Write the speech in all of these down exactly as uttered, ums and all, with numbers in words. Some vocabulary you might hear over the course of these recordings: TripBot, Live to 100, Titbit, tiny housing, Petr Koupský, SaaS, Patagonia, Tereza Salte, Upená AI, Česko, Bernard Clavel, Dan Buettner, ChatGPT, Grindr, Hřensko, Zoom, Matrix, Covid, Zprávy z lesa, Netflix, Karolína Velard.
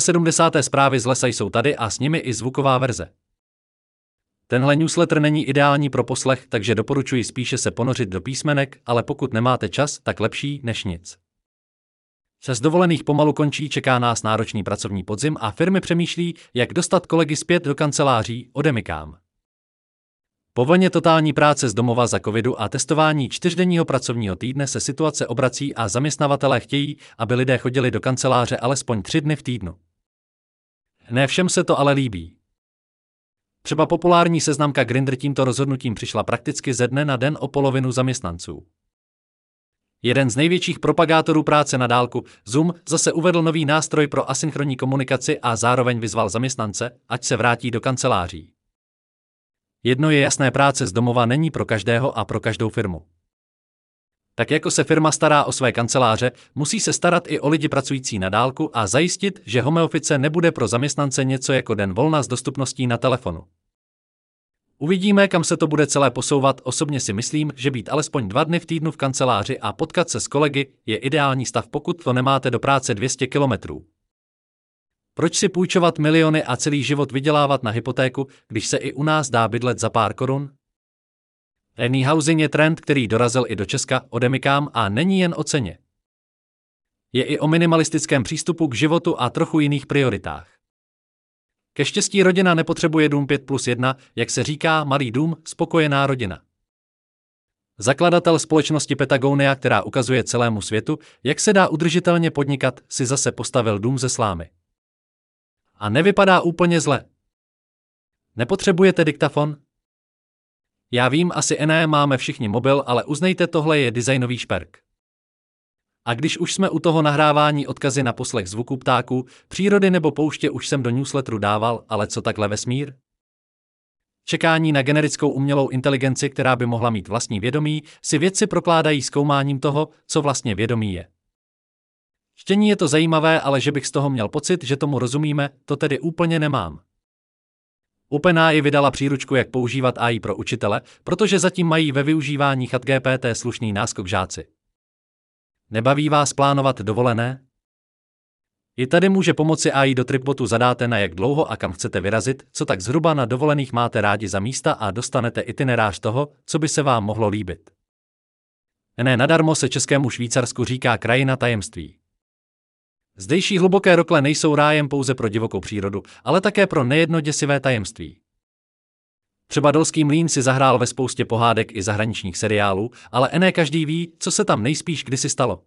sedmdesát tři zprávy z lesa jsou tady a s nimi i zvuková verze. Tenhle newsletter není ideální pro poslech, takže doporučuji spíše se ponořit do písmenek, ale pokud nemáte čas, tak lepší než nic. Se z dovolených pomalu končí, čeká nás náročný pracovní podzim a firmy přemýšlí, jak dostat kolegy zpět do kanceláří, odemykám. Po vlně totální práce z domova za covidu a testování čtyřdenního pracovního týdne se situace obrací a zaměstnavatelé chtějí, aby lidé chodili do kanceláře alespoň tři dny v týdnu. Ne všem se to ale líbí. Třeba populární seznamka Grindr tímto rozhodnutím přišla prakticky ze dne na den o polovinu zaměstnanců. Jeden z největších propagátorů práce na dálku, Zoom, zase uvedl nový nástroj pro asynchronní komunikaci a zároveň vyzval zaměstnance, ať se vrátí do kanceláří. Jedno je jasné, práce z domova není pro každého a pro každou firmu. Tak jako se firma stará o své kanceláře, musí se starat i o lidi pracující na dálku a zajistit, že home office nebude pro zaměstnance něco jako den volna s dostupností na telefonu. Uvidíme, kam se to bude celé posouvat, osobně si myslím, že být alespoň dva dny v týdnu v kanceláři a potkat se s kolegy je ideální stav, pokud to nemáte do práce dvě stě kilometrů. Proč si půjčovat miliony a celý život vydělávat na hypotéku, když se i u nás dá bydlet za pár korun? Tiny housing je trend, který dorazil i do Česka, odemykám, a není jen o ceně. Je i o minimalistickém přístupu k životu a trochu jiných prioritách. Ke štěstí rodina nepotřebuje dům pět plus jedna, jak se říká, malý dům, spokojená rodina. Zakladatel společnosti Patagonia, která ukazuje celému světu, jak se dá udržitelně podnikat, si zase postavil dům ze slámy. A nevypadá úplně zle. Nepotřebujete diktafon? Já vím, asi ne, máme všichni mobil, ale uznejte, tohle je designový šperk. A když už jsme u toho, nahrávání odkazy na poslech zvuku ptáků, přírody nebo pouště už jsem do newsletteru dával, ale co takhle vesmír? Čekání na generickou umělou inteligenci, která by mohla mít vlastní vědomí, si vědci prokládají zkoumáním toho, co vlastně vědomí je. Čtení je to zajímavé, ale že bych z toho měl pocit, že tomu rozumíme, to tedy úplně nemám. Upená A I vydala příručku, jak používat A I pro učitele, protože zatím mají ve využívání chat G P T slušný náskok žáci. Nebaví vás plánovat dovolené? I tady může pomoci A I, do TripBotu zadáte, na jak dlouho a kam chcete vyrazit, co tak zhruba na dovolených máte rádi za místa, a dostanete itinerář toho, co by se vám mohlo líbit. Ne nadarmo se českému Švýcarsku říká krajina tajemství. Zdejší hluboké rokle nejsou rájem pouze pro divokou přírodu, ale také pro nejedno děsivé tajemství. Třeba Dolský mlýn si zahrál ve spoustě pohádek i zahraničních seriálů, ale ne každý ví, co se tam nejspíš kdysi stalo.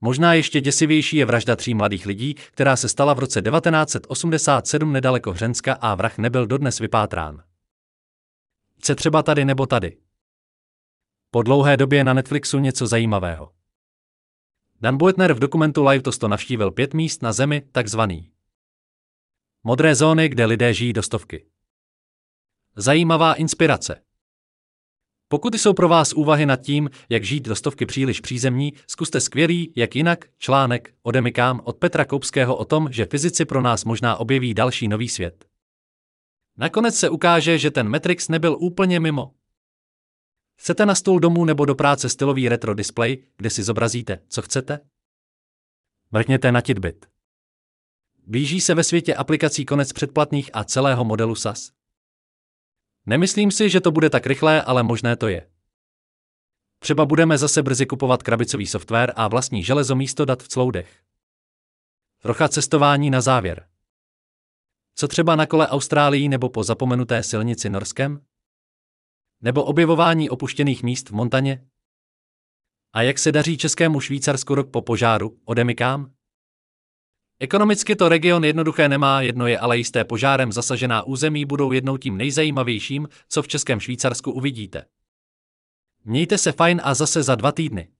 Možná ještě děsivější je vražda tří mladých lidí, která se stala v roce devatenáct set osmdesát sedm nedaleko Hřenska, a vrah nebyl dodnes vypátrán. Chce třeba tady nebo tady. Po dlouhé době na Netflixu něco zajímavého. Dan Buettner v dokumentu Live to sto navštívil pět míst na zemi, takzvaný modré zóny, kde lidé žijí do stovky. Zajímavá inspirace. Pokud jsou pro vás úvahy nad tím, jak žít do stovky, příliš přízemní, zkuste skvělý, jak jinak, článek, odemykám, od Petra Koupského o tom, že fyzici pro nás možná objeví další nový svět. Nakonec se ukáže, že ten Matrix nebyl úplně mimo. Chcete na stůl domů nebo do práce stylový retro display, kde si zobrazíte, co chcete? Mrkněte na Titbit. Blíží se ve světě aplikací konec předplatných a celého modelu SaaS. Nemyslím si, že to bude tak rychlé, ale možné to je. Třeba budeme zase brzy kupovat krabicový software a vlastní železo místo dat v cloudech. Trocha cestování na závěr. Co třeba na kole Austrálii nebo po zapomenuté silnici Norskem? Nebo objevování opuštěných míst v Montaně? A jak se daří českému Švýcarsku rok po požáru, odemykám? Ekonomicky to region jednoduché nemá, jedno je ale jisté, požárem zasažená území budou jednou tím nejzajímavějším, co v českém Švýcarsku uvidíte. Mějte se fajn a zase za dva týdny.